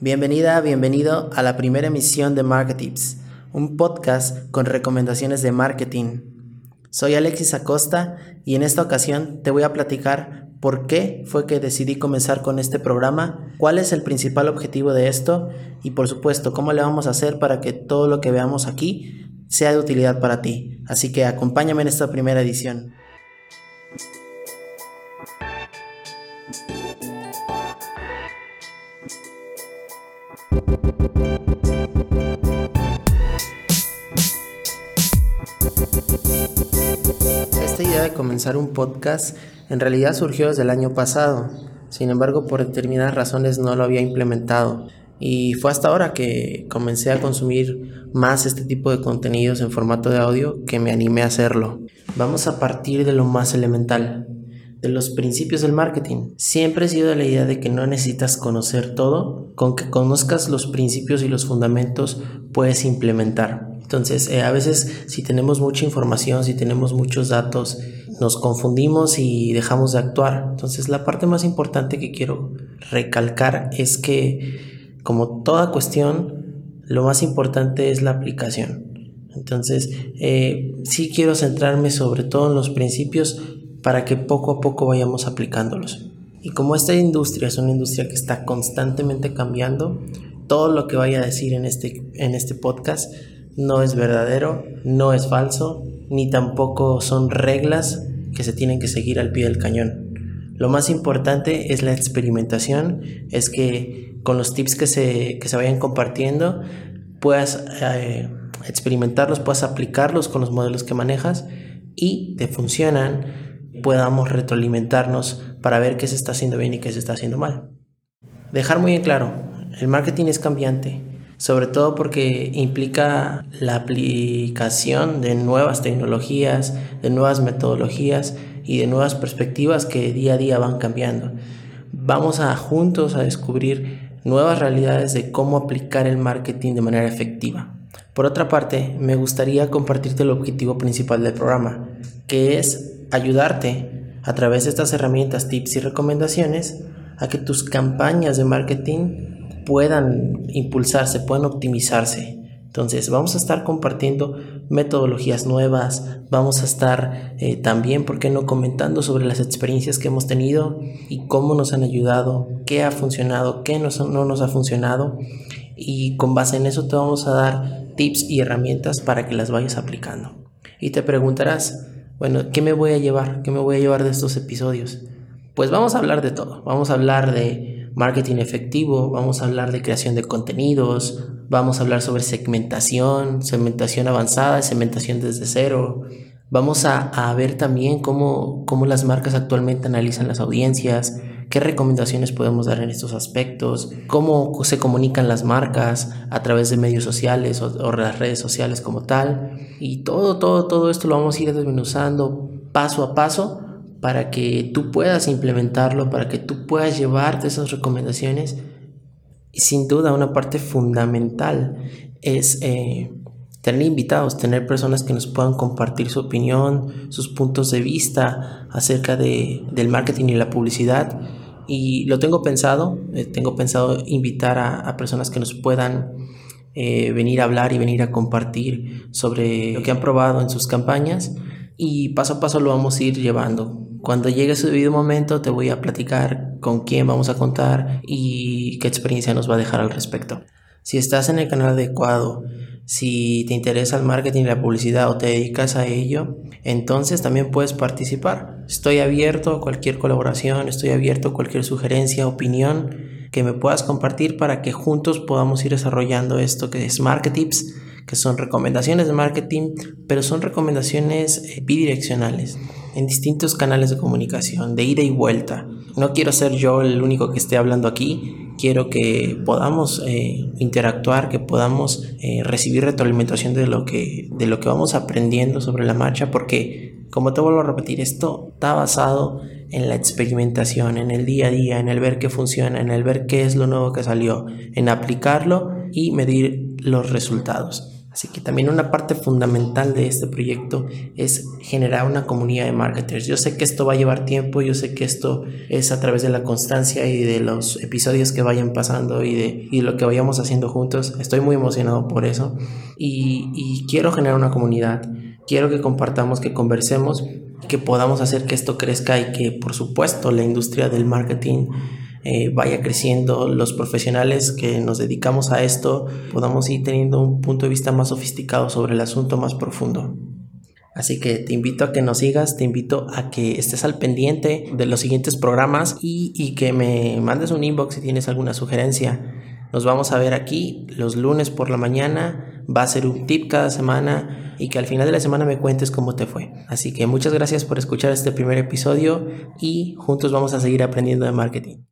Bienvenida, bienvenido a la primera emisión de Marketips, un podcast con recomendaciones de marketing. Soy Alexis Acosta y en esta ocasión te voy a platicar por qué fue que decidí comenzar con este programa, cuál es el principal objetivo de esto y por supuesto cómo le vamos a hacer para que todo lo que veamos aquí sea de utilidad para ti. Así que acompáñame en esta primera edición. Esta idea de comenzar un podcast en realidad surgió desde el año pasado, sin embargo por determinadas razones no lo había implementado y fue hasta ahora que comencé a consumir más este tipo de contenidos en formato de audio que me animé a hacerlo. Vamos a partir de lo más elemental, de los principios del marketing. Siempre he sido de la idea de que no necesitas conocer todo, con que conozcas los principios y los fundamentos puedes implementar. Entonces, a veces si tenemos mucha información, si tenemos muchos datos, nos confundimos y dejamos de actuar. Entonces, la parte más importante que quiero recalcar es que, como toda cuestión, lo más importante es la aplicación. Entonces, sí quiero centrarme sobre todo en los principios para que poco a poco vayamos aplicándolos. Y como esta industria es una industria que está constantemente cambiando, todo lo que vaya a decir en este podcast no es verdadero, no es falso, ni tampoco son reglas que se tienen que seguir al pie del cañón. Lo más importante es la experimentación, es que con los tips que se vayan compartiendo puedas experimentarlos, puedas aplicarlos con los modelos que manejas y te funcionan, podamos retroalimentarnos para ver qué se está haciendo bien y qué se está haciendo mal. Dejar muy en claro, el marketing es cambiante. Sobre todo porque implica la aplicación de nuevas tecnologías, de nuevas metodologías y de nuevas perspectivas que día a día van cambiando. Vamos a juntos a descubrir nuevas realidades de cómo aplicar el marketing de manera efectiva. Por otra parte, me gustaría compartirte el objetivo principal del programa, que es ayudarte a través de estas herramientas, tips y recomendaciones a que tus campañas de marketing puedan impulsarse, puedan optimizarse. Entonces vamos a estar compartiendo metodologías nuevas, vamos a estar también, ¿por qué no?, comentando sobre las experiencias que hemos tenido y cómo nos han ayudado, qué ha funcionado, qué no nos ha funcionado, y con base en eso te vamos a dar tips y herramientas para que las vayas aplicando. Y te preguntarás, bueno, ¿qué me voy a llevar? ¿Qué me voy a llevar de estos episodios? Pues vamos a hablar de todo, vamos a hablar de marketing efectivo, vamos a hablar de creación de contenidos, vamos a hablar sobre segmentación avanzada, segmentación desde cero. Vamos a ver también cómo las marcas actualmente analizan las audiencias, qué recomendaciones podemos dar en estos aspectos, cómo se comunican las marcas a través de medios sociales o las redes sociales como tal. Y todo esto lo vamos a ir desmenuzando paso a paso, para que tú puedas implementarlo, para que tú puedas llevarte esas recomendaciones. Y sin duda una parte fundamental es tener invitados, tener personas que nos puedan compartir su opinión, sus puntos de vista acerca del marketing y la publicidad. Y lo tengo pensado invitar a personas que nos puedan venir a hablar y venir a compartir sobre lo que han probado en sus campañas. Y paso a paso lo vamos a ir llevando. Cuando llegue su debido momento te voy a platicar con quién vamos a contar y qué experiencia nos va a dejar al respecto. Si estás en el canal adecuado, si te interesa el marketing y la publicidad o te dedicas a ello, entonces también puedes participar. Estoy abierto a cualquier colaboración, estoy abierto a cualquier sugerencia, opinión que me puedas compartir para que juntos podamos ir desarrollando esto que es Marketips, que son recomendaciones de marketing, pero son recomendaciones bidireccionales, en distintos canales de comunicación, de ida y vuelta. No quiero ser yo el único que esté hablando aquí, quiero que podamos interactuar, que podamos recibir retroalimentación de lo que vamos aprendiendo sobre la marcha, porque, como te vuelvo a repetir, esto está basado en la experimentación, en el día a día, en el ver qué funciona, en el ver qué es lo nuevo que salió, en aplicarlo y medir los resultados. Así que también una parte fundamental de este proyecto es generar una comunidad de marketers. Yo sé que esto va a llevar tiempo, yo sé que esto es a través de la constancia y de los episodios que vayan pasando y de lo que vayamos haciendo juntos. Estoy muy emocionado por eso y quiero generar una comunidad. Quiero que compartamos, que conversemos, que podamos hacer que esto crezca y que, por supuesto, la industria del marketing vaya creciendo, los profesionales que nos dedicamos a esto podamos ir teniendo un punto de vista más sofisticado sobre el asunto, más profundo. Así que te invito a que nos sigas, te invito a que estés al pendiente de los siguientes programas y que me mandes un inbox si tienes alguna sugerencia. Nos vamos a ver aquí los lunes por la mañana, va a ser un tip cada semana y que al final de la semana me cuentes cómo te fue. Así que muchas gracias por escuchar este primer episodio y juntos vamos a seguir aprendiendo de marketing.